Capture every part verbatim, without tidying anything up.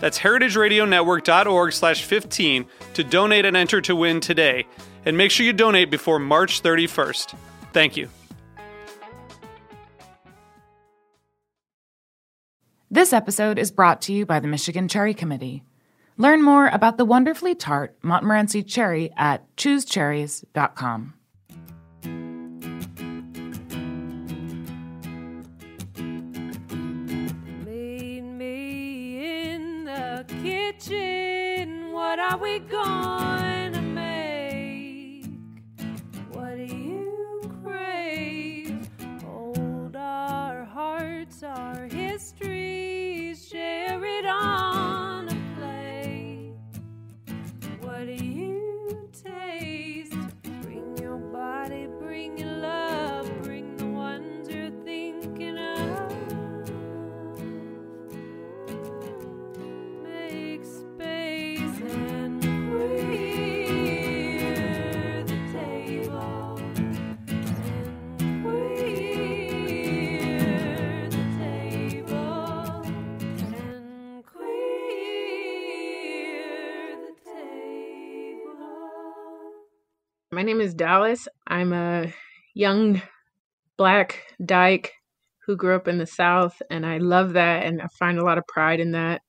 That's heritage radio network dot org slash fifteen to donate and enter to win today. And make sure you donate before March thirty-first. Thank you. This episode is brought to you by the Michigan Cherry Committee. Learn more about the wonderfully tart Montmorency cherry at choose cherries dot com. Kitchen, what are we going to make? What do you crave? Hold our hearts, our histories, share it on a plate. What do you taste? Bring your body, bring your love, bring the ones you're thinking of. My name is Dallas. I'm a young black dyke who grew up in the South, and I love that, and I find a lot of pride in that.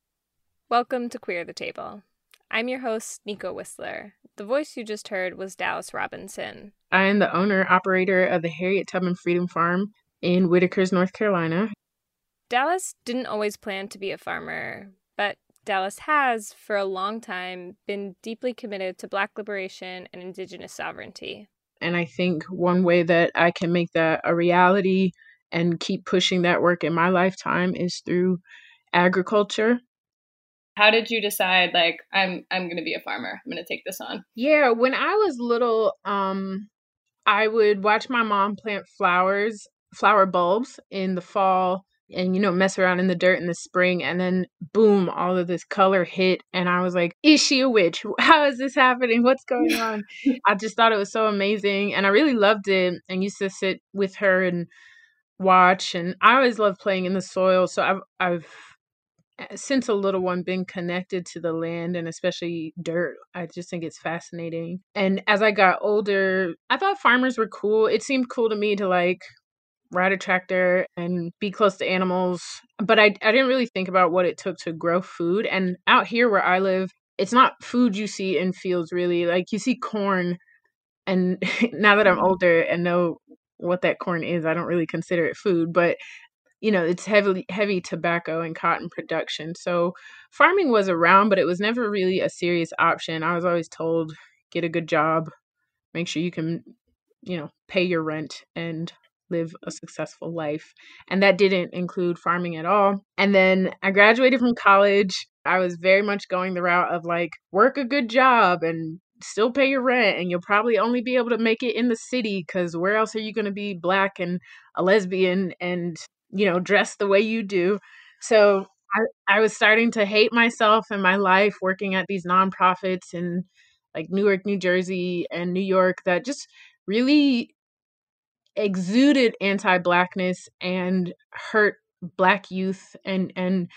Welcome to Queer the Table. I'm your host, Nico Whistler. The voice you just heard was Dallas Robinson. I am the owner-operator of the Harriet Tubman Freedom Farm in Whitakers, North Carolina. Dallas didn't always plan to be a farmer, but Dallas has, for a long time, been deeply committed to Black liberation and Indigenous sovereignty. And I think one way that I can make that a reality and keep pushing that work in my lifetime is through agriculture. How did you decide, like, I'm I'm going to be a farmer, I'm going to take this on? Yeah, when I was little, um, I would watch my mom plant flowers, flower bulbs in the fall, and, you know, mess around in the dirt in the spring. And then, boom, all of this color hit. And I was like, is she a witch? How is this happening? What's going on? I just thought it was so amazing. And I really loved it and used to sit with her and watch. And I always loved playing in the soil. So I've, I've since a little one, been connected to the land and especially dirt. I just think it's fascinating. And as I got older, I thought farmers were cool. It seemed cool to me to, like, ride a tractor and be close to animals. But I, I didn't really think about what it took to grow food. And out here where I live, it's not food you see in fields, really. Like, you see corn. And now that I'm older and know what that corn is, I don't really consider it food. But, you know, it's heavily heavy tobacco and cotton production. So farming was around, but it was never really a serious option. I was always told, get a good job, make sure you can, you know, pay your rent and live a successful life. And that didn't include farming at all. And then I graduated from college. I was very much going the route of, like, work a good job and still pay your rent. And you'll probably only be able to make it in the city because where else are you going to be black and a lesbian and, you know, dressed the way you do? So I, I was starting to hate myself and my life working at these nonprofits in, like, Newark, New Jersey and New York that just really exuded anti-blackness and hurt black youth, and and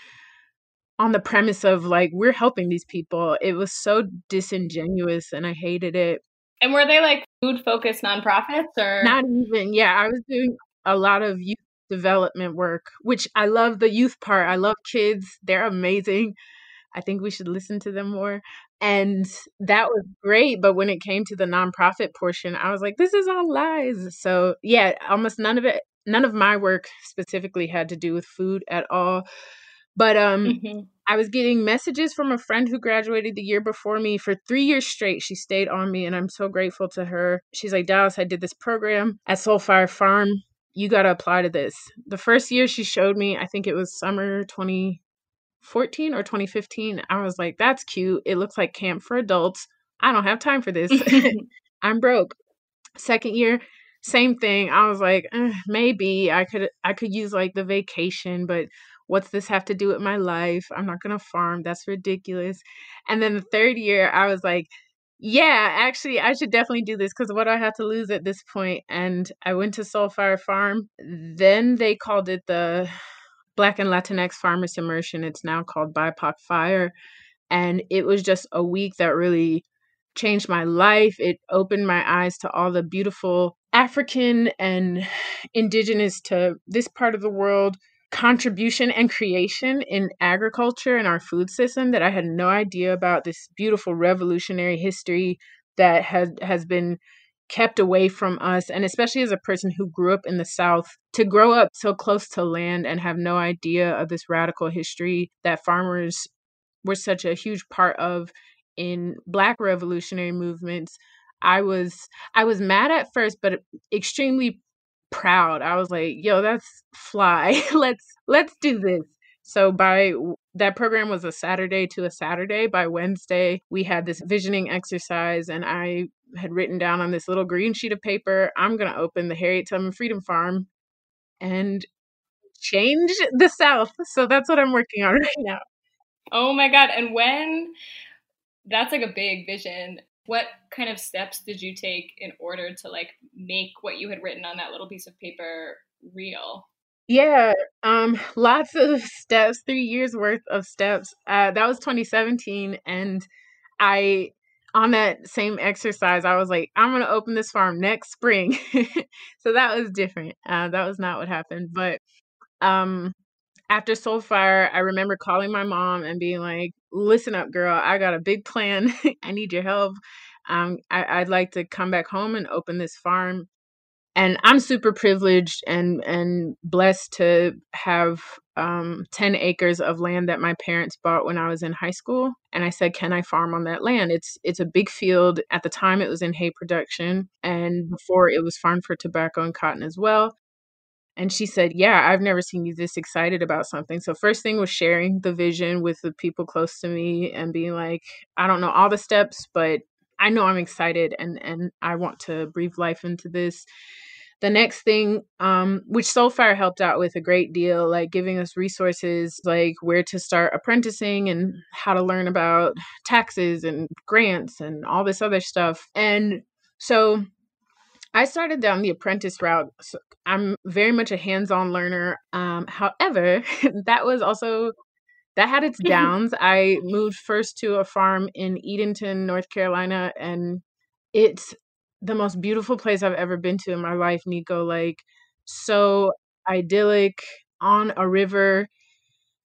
on the premise of, like, we're helping these people. It was so disingenuous and I hated it. And were they, like, food focused nonprofits or not even? Yeah, I was doing a lot of youth development work, which I love the youth part. I love kids. They're amazing. I think we should listen to them more. And that was great. But when it came to the nonprofit portion, I was like, this is all lies. So yeah, almost none of it, none of my work specifically had to do with food at all. But um, mm-hmm. I was getting messages from a friend who graduated the year before me for three years straight. She stayed on me and I'm so grateful to her. She's like, Dallas, I did this program at Soul Fire Farm. You got to apply to this. The first year she showed me, I think it was summer twenty fourteen or twenty fifteen. I was like, that's cute. It looks like camp for adults. I don't have time for this. I'm broke. Second year, same thing. I was like, eh, maybe I could, I could use like the vacation, but what's this have to do with my life? I'm not going to farm. That's ridiculous. And then the third year I was like, yeah, actually, I should definitely do this because what do I have to lose at this point? And I went to Soul Fire Farm. Then they called it the Black and Latinx Farmers Immersion. It's now called B I P O C Fire. And it was just a week that really changed my life. It opened my eyes to all the beautiful African and indigenous to this part of the world contribution and creation in agriculture and our food system that I had no idea about, this beautiful revolutionary history that has, has been kept away from us. And especially as a person who grew up in the South, to grow up so close to land and have no idea of this radical history that farmers were such a huge part of in Black revolutionary movements, I was I was mad at first, but extremely proud. I was like, yo, that's fly. let's let's do this. So by that program was a Saturday to a Saturday. By Wednesday, we had this visioning exercise and I had written down on this little green sheet of paper, I'm going to open the Harriet Tubman Freedom Farm and change the South. So that's what I'm working on right now. Oh my God. And when, that's like a big vision. What kind of steps did you take in order to like make what you had written on that little piece of paper real? Yeah, um, lots of steps, three years worth of steps. Uh, that was twenty seventeen. And I, on that same exercise, I was like, I'm going to open this farm next spring. So that was different. Uh, that was not what happened. But um, after Soul Fire, I remember calling my mom and being like, listen up, girl, I got a big plan. I need your help. Um, I, I'd like to come back home and open this farm. And I'm super privileged and, and blessed to have um, ten acres of land that my parents bought when I was in high school. And I said, can I farm on that land? It's it's a big field. At the time, it was in hay production. And before it was farmed for tobacco and cotton as well. And she said, yeah, I've never seen you this excited about something. So first thing was sharing the vision with the people close to me and being like, I don't know all the steps, but I know I'm excited and, and I want to breathe life into this. The next thing, um, which Soul Fire helped out with a great deal, like giving us resources, like where to start apprenticing and how to learn about taxes and grants and all this other stuff. And so I started down the apprentice route. So I'm very much a hands-on learner. Um, however, that was also... that had its downs. I moved first to a farm in Edenton, North Carolina, and it's the most beautiful place I've ever been to in my life, Nico. Like, so idyllic, on a river.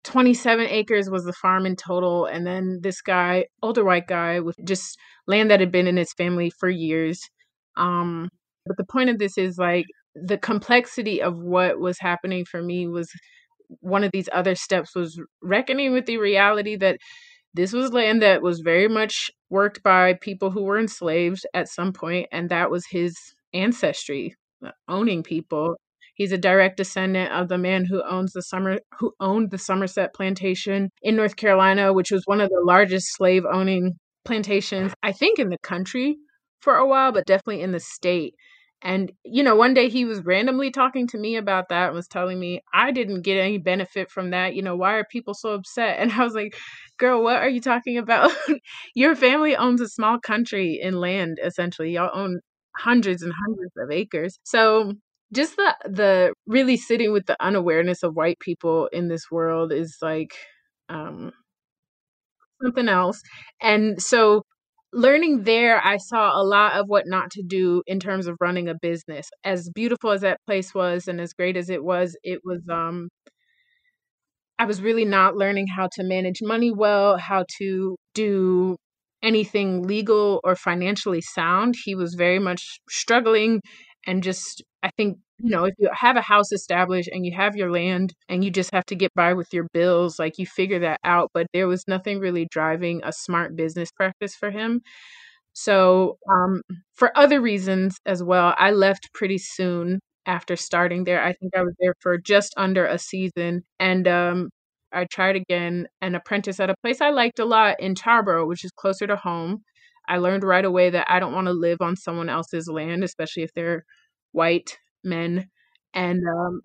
twenty-seven acres was the farm in total. And then this guy, older white guy, with just land that had been in his family for years. Um, but the point of this is like the complexity of what was happening for me was... one of these other steps was reckoning with the reality that this was land that was very much worked by people who were enslaved at some point, and that was his ancestry, owning people. He's a direct descendant of the man who owns the summer who owned the Somerset Plantation in North Carolina, which was one of the largest slave-owning plantations, I think, in the country for a while, but definitely in the state. And, you know, one day he was randomly talking to me about that and was telling me, I didn't get any benefit from that. You know, why are people so upset? And I was like, girl, what are you talking about? Your family owns a small country in land, essentially. Y'all own hundreds and hundreds of acres. So just the, the really sitting with the unawareness of white people in this world is like um, something else. And so learning there, I saw a lot of what not to do in terms of running a business. As beautiful as that place was and as great as it was, it was, um, I was really not learning how to manage money well, how to do anything legal or financially sound. He was very much struggling. And just, I think, you know, if you have a house established and you have your land and you just have to get by with your bills, like you figure that out. But there was nothing really driving a smart business practice for him. So um, for other reasons as well, I left pretty soon after starting there. I think I was there for just under a season. And um, I tried again an apprentice at a place I liked a lot in Tarborough, which is closer to home. I learned right away that I don't want to live on someone else's land, especially if they're white men. And um,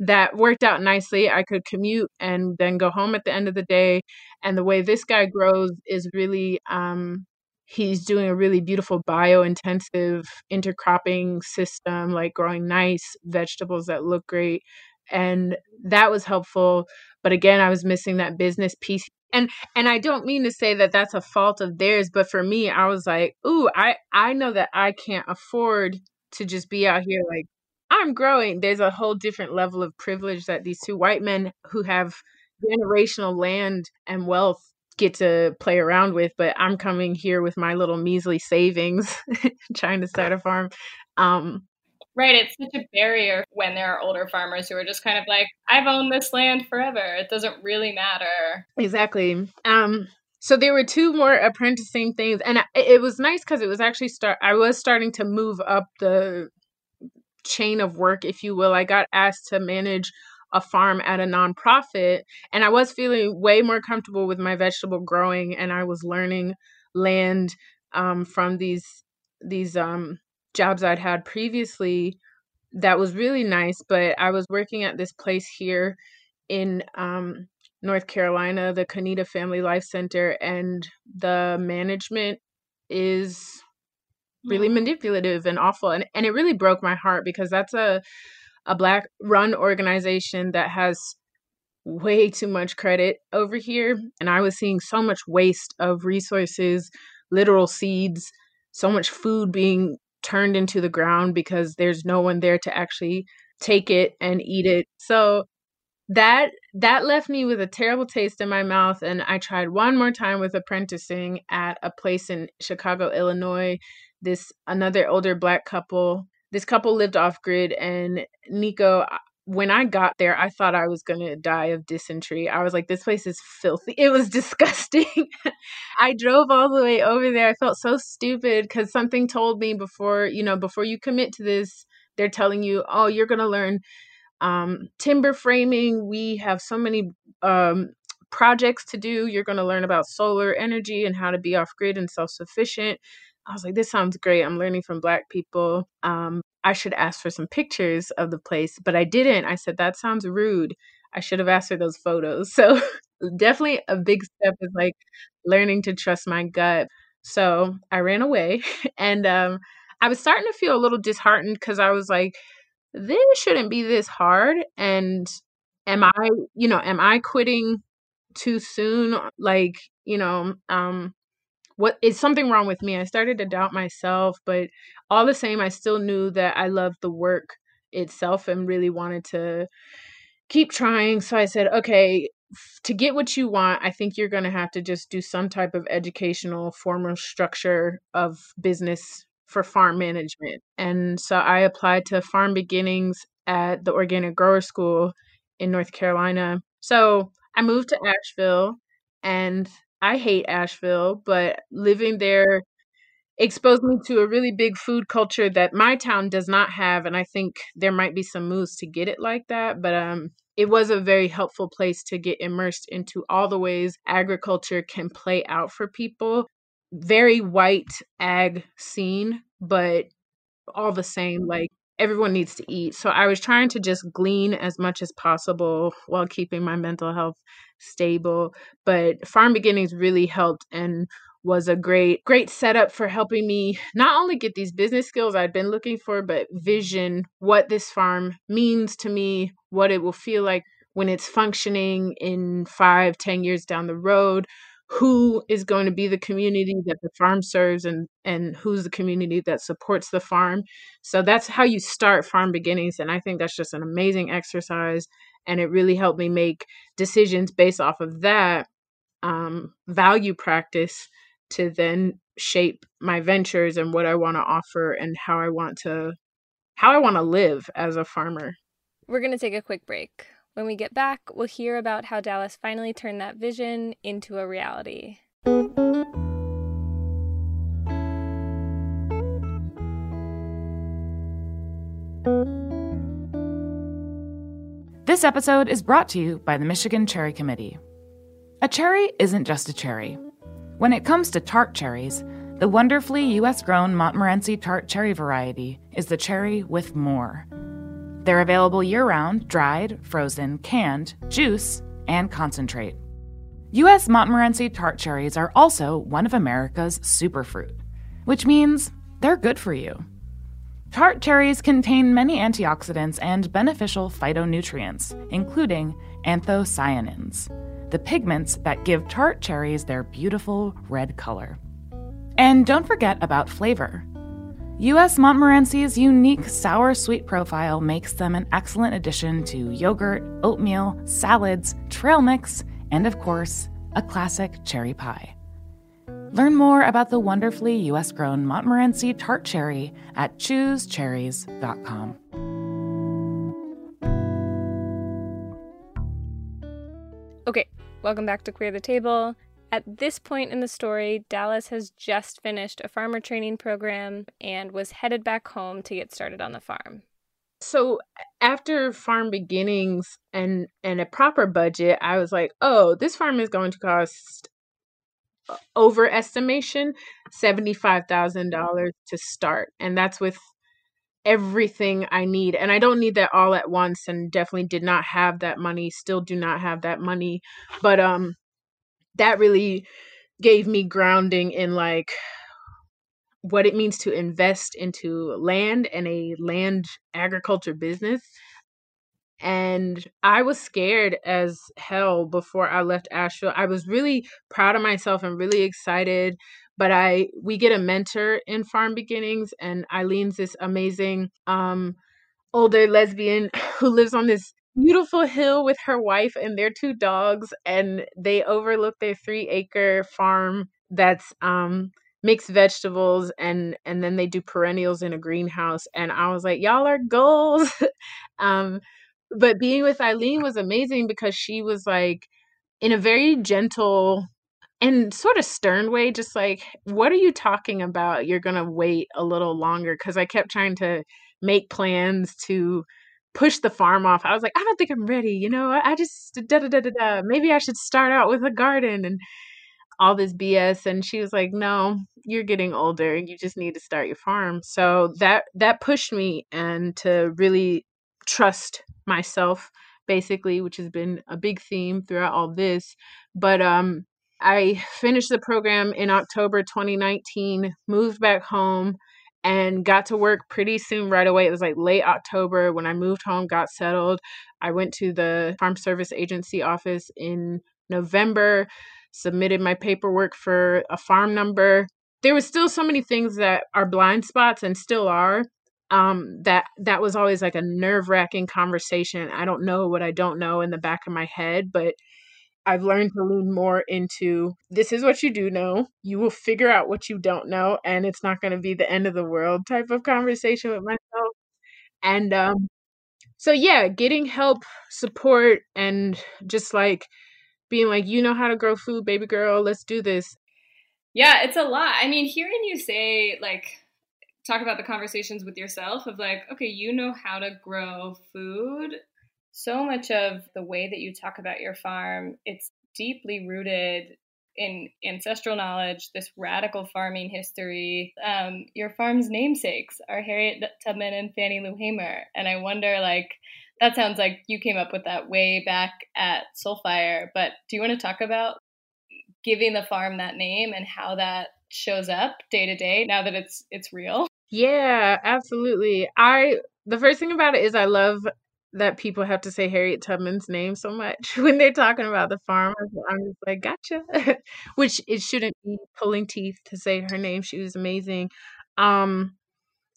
that worked out nicely. I could commute and then go home at the end of the day. And the way this guy grows is really, um, he's doing a really beautiful bio-intensive intercropping system, like growing nice vegetables that look great. And that was helpful. But again, I was missing that business piece. And and I don't mean to say that that's a fault of theirs, but for me, I was like, ooh, I, I know that I can't afford to just be out here like, I'm growing. There's a whole different level of privilege that these two white men who have generational land and wealth get to play around with. But I'm coming here with my little measly savings, trying to start a farm. Um Right. It's such a barrier when there are older farmers who are just kind of like, I've owned this land forever. It doesn't really matter. Exactly. Um, so there were two more apprenticing things. And it was nice because it was actually start. I was starting to move up the chain of work, if you will. I got asked to manage a farm at a nonprofit, and I was feeling way more comfortable with my vegetable growing. And I was learning land um, from these these um jobs I'd had previously. That was really nice. But I was working at this place here in um, North Carolina, the Canida Family Life Center, and the management is really yeah. manipulative and awful. And, and it really broke my heart because that's a, a Black run organization that has way too much credit over here. And I was seeing so much waste of resources, literal seeds, so much food being turned into the ground because there's no one there to actually take it and eat it. So that that left me with a terrible taste in my mouth. And I tried one more time with apprenticing at a place in Chicago, Illinois. This another older Black couple. This couple lived off grid. And Nico, when I got there, I thought I was going to die of dysentery. I was like, this place is filthy. It was disgusting. I drove all the way over there. I felt so stupid because something told me before, you know, before you commit to this, they're telling you, oh, you're going to learn um, timber framing. We have so many um, projects to do. You're going to learn about solar energy and how to be off grid and self-sufficient. I was like, this sounds great. I'm learning from Black people. Um, I should ask for some pictures of the place, but I didn't. I said, that sounds rude. I should have asked for those photos. So definitely a big step is like learning to trust my gut. So I ran away and um, I was starting to feel a little disheartened because I was like, this shouldn't be this hard. And am I, you know, am I quitting too soon? Like, you know, um, what is something wrong with me? I started to doubt myself, but all the same, I still knew that I loved the work itself and really wanted to keep trying. So I said, okay, to get what you want, I think you're going to have to just do some type of educational formal structure of business for farm management. And so I applied to Farm Beginnings at the Organic Grower School in North Carolina. So I moved to Asheville, and I hate Asheville, but living there exposed me to a really big food culture that my town does not have. And I think there might be some moves to get it like that. But um, it was a very helpful place to get immersed into all the ways agriculture can play out for people. Very white ag scene, but all the same, like everyone needs to eat. So I was trying to just glean as much as possible while keeping my mental health stable. But Farm Beginnings really helped and was a great, great setup for helping me not only get these business skills I'd been looking for, but vision what this farm means to me, what it will feel like when it's functioning in five, ten years down the road, who is going to be the community that the farm serves, and, and who's the community that supports the farm. So that's how you start Farm Beginnings. And I think that's just an amazing exercise. And it really helped me make decisions based off of that um, value practice to then shape my ventures and what I want to offer and how I want to how I want to live as a farmer. We're going to take a quick break. When we get back, we'll hear about how Dallas finally turned that vision into a reality. This episode is brought to you by the Michigan Cherry Committee. A cherry isn't just a cherry. When it comes to tart cherries, the wonderfully U S-grown Montmorency tart cherry variety is the cherry with more. They're available year-round, dried, frozen, canned, juice, and concentrate. U S Montmorency tart cherries are also one of America's superfruit, which means they're good for you. Tart cherries contain many antioxidants and beneficial phytonutrients, including anthocyanins, the pigments that give tart cherries their beautiful red color. And don't forget about flavor. U S Montmorency's unique sour-sweet profile makes them an excellent addition to yogurt, oatmeal, salads, trail mix, and of course, a classic cherry pie. Learn more about the wonderfully U S-grown Montmorency tart cherry at choose cherries dot com. Okay, welcome back to Queer the Table. At this point in the story, Dallas has just finished a farmer training program and was headed back home to get started on the farm. So after Farm Beginnings and, and a proper budget, I was like, oh, this farm is going to cost, overestimation, seventy-five thousand dollars to start. And that's with everything I need. And I don't need that all at once, and definitely did not have that money, still do not have that money. But um. That really gave me grounding in like what it means to invest into land and a land agriculture business. And I was scared as hell before I left Asheville. I was really proud of myself and really excited. But I we get a mentor in Farm Beginnings, and Eileen's this amazing um, older lesbian who lives on this beautiful hill with her wife and their two dogs, and they overlook their three acre farm that's um mixed vegetables, and and then they do perennials in a greenhouse. And I was like, y'all are goals. um but being with Eileen was amazing because she was like, in a very gentle and sort of stern way, just like, what are you talking about? You're gonna wait a little longer, because I kept trying to make plans to push the farm off. I was like, I don't think I'm ready. You know, I just, da da da da da. Maybe I should start out with a garden and all this B S. And she was like, no, you're getting older. You just need to start your farm. So that, that pushed me and to really trust myself, basically, which has been a big theme throughout all this. But, um, I finished the program in October twenty nineteen, moved back home, and got to work pretty soon right away. It was like late October when I moved home, got settled. I went to the Farm Service Agency office in November, submitted my paperwork for a farm number. There was still so many things that are blind spots and still are. Um, that that was always like a nerve-wracking conversation. I don't know what I don't know in the back of my head, but I've learned to lean more into, this is what you do know. You will figure out what you don't know, and it's not going to be the end of the world type of conversation with myself. And um, so, yeah, getting help, support, and just like being like, you know how to grow food, baby girl, let's do this. Yeah, it's a lot. I mean, hearing you say, like, talk about the conversations with yourself of like, okay, you know how to grow food. So much of the way that you talk about your farm, it's deeply rooted in ancestral knowledge, this radical farming history. Um, your farm's namesakes are Harriet Tubman and Fannie Lou Hamer. And I wonder, like, that sounds like you came up with that way back at Soul Fire. But do you want to talk about giving the farm that name and how that shows up day to day now that it's it's real? Yeah, absolutely. I the first thing about it is I love that people have to say Harriet Tubman's name so much when they're talking about the farm. I'm just like, gotcha. Which it shouldn't be pulling teeth to say her name. She was amazing. Um,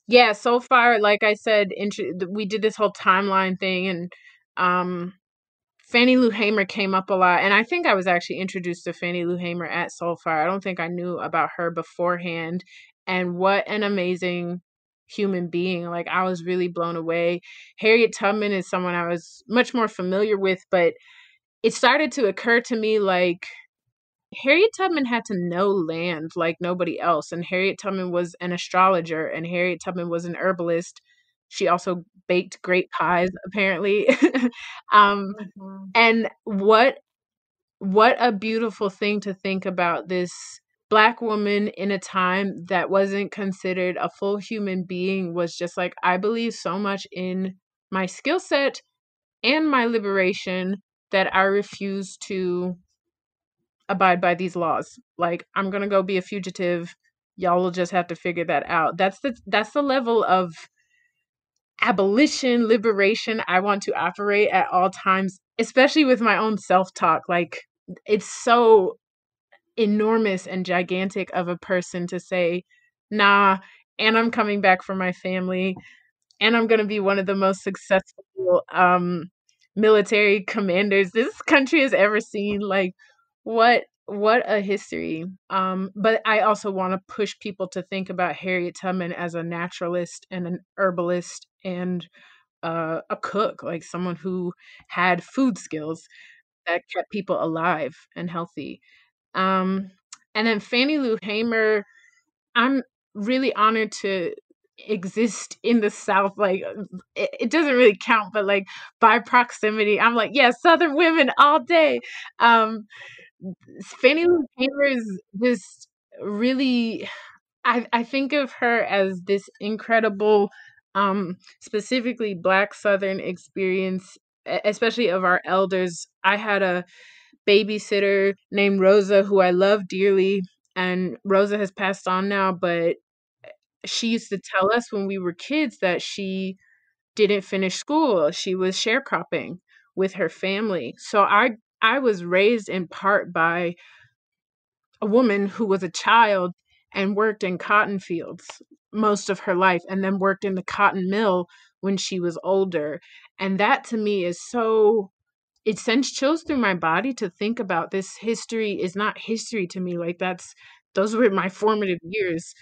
yeah, so far, like I said, int- we did this whole timeline thing, and um, Fannie Lou Hamer came up a lot, and I think I was actually introduced to Fannie Lou Hamer at Soul Fire. I don't think I knew about her beforehand, and what an amazing human being. Like, I was really blown away. Harriet Tubman is someone I was much more familiar with, but it started to occur to me, like, Harriet Tubman had to know land like nobody else. And Harriet Tubman was an astrologer, and Harriet Tubman was an herbalist. She also baked great pies, apparently. um, mm-hmm. And what, what a beautiful thing to think about, this Black woman in a time that wasn't considered a full human being was just like, I believe so much in my skill set and my liberation that I refuse to abide by these laws. Like, I'm going to go be a fugitive. Y'all will just have to figure that out. That's the, that's the level of abolition, liberation I want to operate at all times, especially with my own self-talk. Like, it's so enormous and gigantic of a person to say, nah, and I'm coming back for my family, and I'm going to be one of the most successful um, military commanders this country has ever seen. Like, What what a history. Um, but I also want to push people to think about Harriet Tubman as a naturalist and an herbalist and uh, a cook, like someone who had food skills that kept people alive and healthy. Um, and then Fannie Lou Hamer, I'm really honored to exist in the South. Like, it, it doesn't really count, but like by proximity, I'm like, yeah, Southern women all day. Um, Fannie Lou Hamer is just really, I, I think of her as this incredible, um, specifically Black Southern experience, especially of our elders. I had a babysitter named Rosa who I love dearly, and Rosa has passed on now, but she used to tell us when we were kids that she didn't finish school. She was sharecropping with her family. So I I was raised in part by a woman who was a child and worked in cotton fields most of her life, and then worked in the cotton mill when she was older. And that to me is so, it sends chills through my body to think about. This history is not history to me. Like, that's, those were my formative years.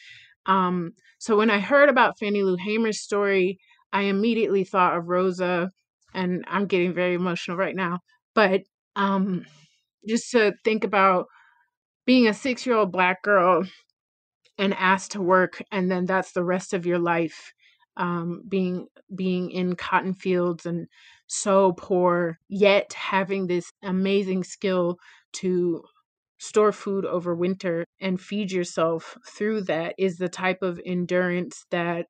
Um, so when I heard about Fannie Lou Hamer's story, I immediately thought of Rosa, and I'm getting very emotional right now, but Um, just to think about being a six-year-old Black girl and asked to work, and then that's the rest of your life, um, being being in cotton fields and so poor, yet having this amazing skill to store food over winter and feed yourself through that, is the type of endurance that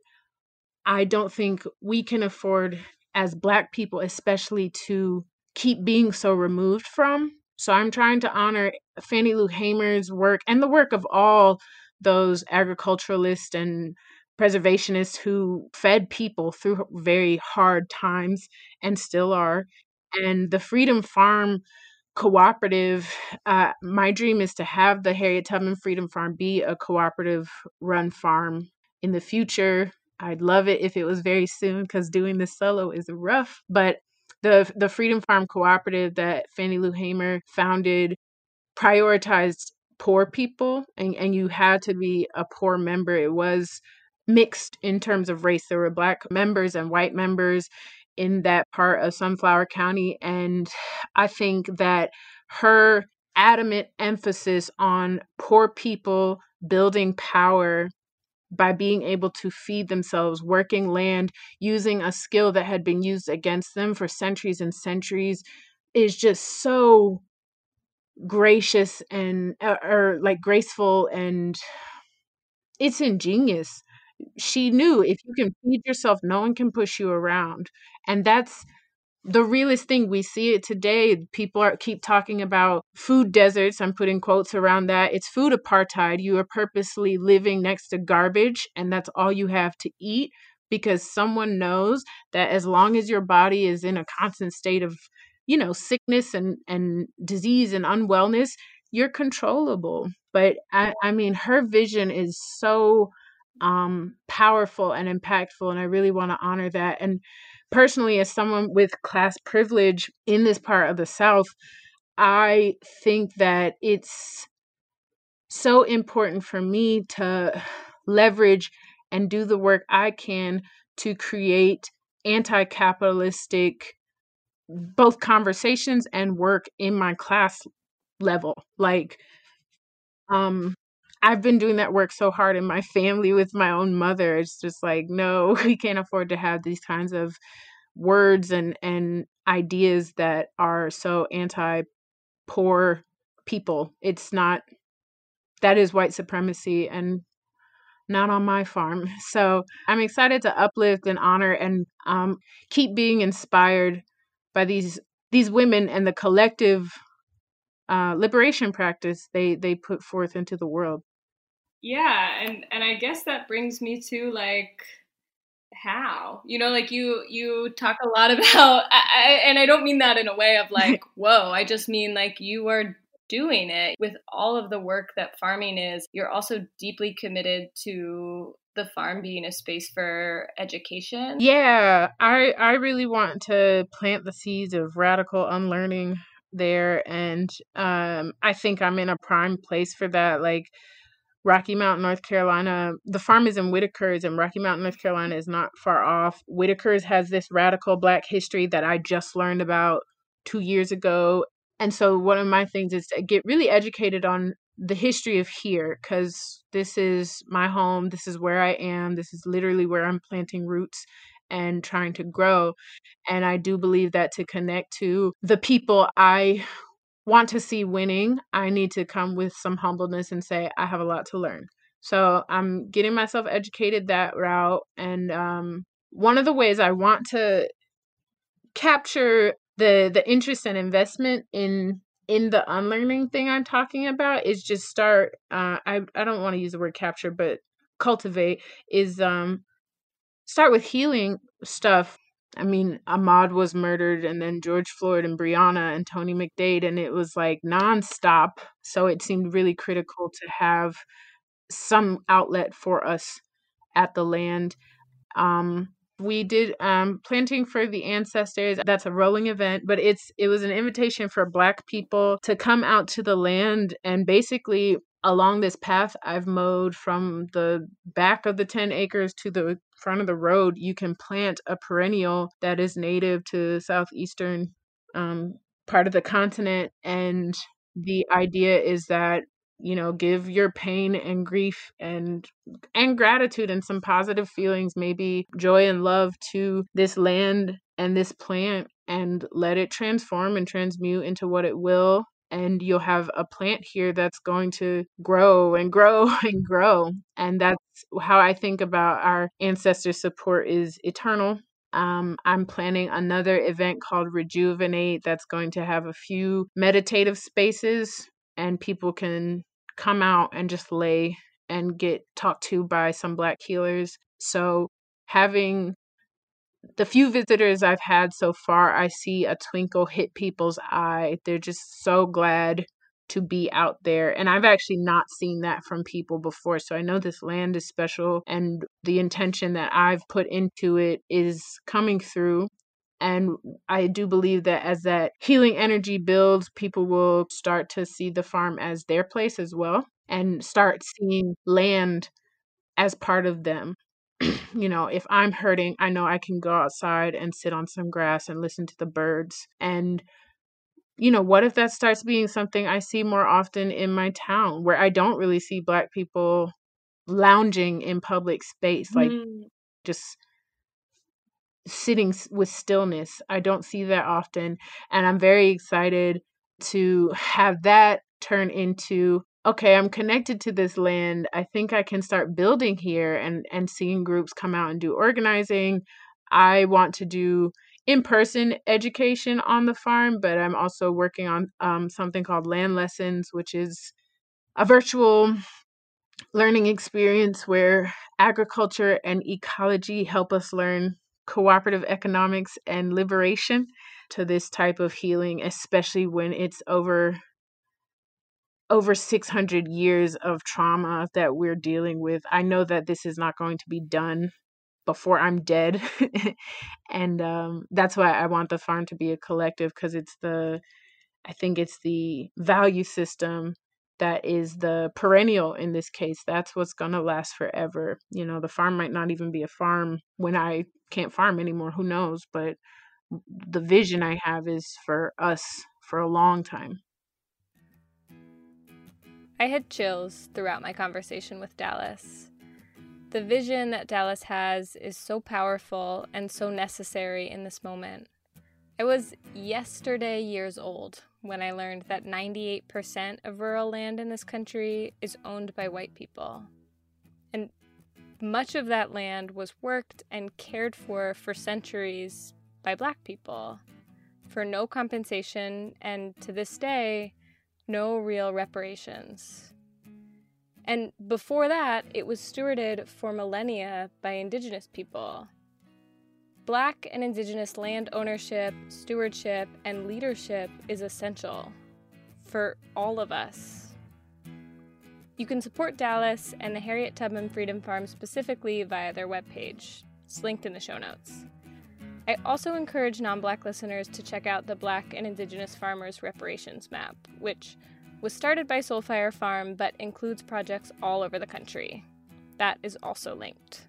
I don't think we can afford as Black people, especially to keep being so removed from. So I'm trying to honor Fannie Lou Hamer's work and the work of all those agriculturalists and preservationists who fed people through very hard times and still are. And the Freedom Farm Cooperative, uh, my dream is to have the Harriet Tubman Freedom Farm be a cooperative run farm in the future. I'd love it if it was very soon, because doing this solo is rough, but The the Freedom Farm Cooperative that Fannie Lou Hamer founded prioritized poor people, and, and you had to be a poor member. It was mixed in terms of race. There were Black members and white members in that part of Sunflower County. And I think that her adamant emphasis on poor people building power by being able to feed themselves, working land, using a skill that had been used against them for centuries and centuries, is just so gracious and, or like graceful, and it's ingenious. She knew if you can feed yourself, no one can push you around. And that's the realest thing. We see it today. People are, keep talking about food deserts. I'm putting quotes around that. It's food apartheid. You are purposely living next to garbage, and that's all you have to eat, because someone knows that as long as your body is in a constant state of, you know, sickness and, and disease and unwellness, you're controllable. But I, I mean, her vision is so um, powerful and impactful. And I really want to honor that. And personally, as someone with class privilege in this part of the South, I think that it's so important for me to leverage and do the work I can to create anti-capitalistic both conversations and work in my class level. Like, um, I've been doing that work so hard in my family with my own mother. It's just like, no, we can't afford to have these kinds of words and, and ideas that are so anti-poor people. It's not, that is white supremacy and not on my farm. So I'm excited to uplift and honor and um, keep being inspired by these these women and the collective uh, liberation practice they they put forth into the world. Yeah, and and I guess that brings me to, like, how, you know, like you you talk a lot about, I, I, and I don't mean that in a way of like, whoa, I just mean like you are doing it with all of the work that farming is. You're also deeply committed to the farm being a space for education. Yeah, I I really want to plant the seeds of radical unlearning there. And um, I think I'm in a prime place for that. Like Rocky Mountain, North Carolina, the farm is in Whitakers, and Rocky Mountain, North Carolina is not far off. Whitakers has this radical Black history that I just learned about two years ago. And so one of my things is to get really educated on the history of here, because this is my home. This is where I am. This is literally where I'm planting roots and trying to grow. And I do believe that to connect to the people I want to see winning, I need to come with some humbleness and say, I have a lot to learn. So I'm getting myself educated that route. And um, one of the ways I want to capture The the interest and investment in in the unlearning thing I'm talking about is just start. Uh, I I don't want to use the word capture, but cultivate is um start with healing stuff. I mean, Ahmad was murdered, and then George Floyd and Breonna and Tony McDade, and it was like nonstop. So it seemed really critical to have some outlet for us at the land. Um, We did um, Planting for the Ancestors. That's a rolling event, but it's it was an invitation for Black people to come out to the land. And basically along this path I've mowed from the back of the ten acres to the front of the road, you can plant a perennial that is native to the southeastern um, part of the continent. And the idea is that, you know, give your pain and grief and and gratitude and some positive feelings, maybe joy and love, to this land and this plant, and let it transform and transmute into what it will. And you'll have a plant here that's going to grow and grow and grow. And that's how I think about our ancestor support is eternal. Um, I'm planning another event called Rejuvenate that's going to have a few meditative spaces, and people can come out and just lay and get talked to by some Black healers. So having the few visitors I've had so far, I see a twinkle hit people's eye. They're just so glad to be out there. And I've actually not seen that from people before. So I know this land is special, and the intention that I've put into it is coming through. And I do believe that as that healing energy builds, people will start to see the farm as their place as well, and start seeing land as part of them. You know, if I'm hurting, I know I can go outside and sit on some grass and listen to the birds. And, you know, what if that starts being something I see more often in my town, where I don't really see Black people lounging in public space, like mm. just... sitting with stillness. I don't see that often. And I'm very excited to have that turn into, okay, I'm connected to this land. I think I can start building here, and, and seeing groups come out and do organizing. I want to do in-person education on the farm, but I'm also working on um, something called Land Lessons, which is a virtual learning experience where agriculture and ecology help us learn cooperative economics and liberation to this type of healing, especially when it's over over six hundred years of trauma that we're dealing with. I know that this is not going to be done before I'm dead. And um, that's why I want the farm to be a collective, because it's the, I think it's the value system that is the perennial in this case. That's what's going to last forever. You know, the farm might not even be a farm when I can't farm anymore. Who knows? But the vision I have is for us for a long time. I had chills throughout my conversation with Dallas. The vision that Dallas has is so powerful and so necessary in this moment. I was yesterday years old when I learned that ninety-eight percent of rural land in this country is owned by white people. And much of that land was worked and cared for for centuries by black people, for no compensation and, to this day, no real reparations. And before that, it was stewarded for millennia by Indigenous people. Black and Indigenous land ownership, stewardship, and leadership is essential for all of us. You can support Dallas and the Harriet Tubman Freedom Farm specifically via their webpage. It's linked in the show notes. I also encourage non-Black listeners to check out the Black and Indigenous Farmers Reparations Map, which was started by Soul Fire Farm but includes projects all over the country. That is also linked.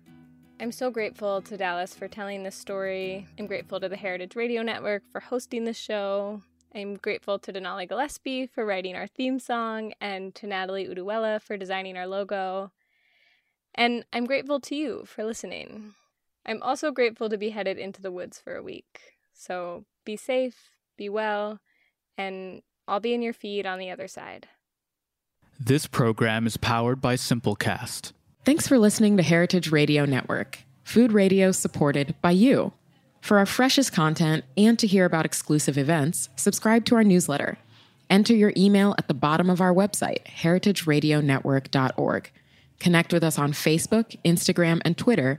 I'm so grateful to Dallas for telling this story. I'm grateful to the Heritage Radio Network for hosting the show. I'm grateful to Denali Gillespie for writing our theme song and to Natalie Uduwela for designing our logo. And I'm grateful to you for listening. I'm also grateful to be headed into the woods for a week. So be safe, be well, and I'll be in your feed on the other side. This program is powered by Simplecast. Thanks for listening to Heritage Radio Network, food radio supported by you. For our freshest content and to hear about exclusive events, subscribe to our newsletter. Enter your email at the bottom of our website, heritage radio network dot org. Connect with us on Facebook, Instagram, and Twitter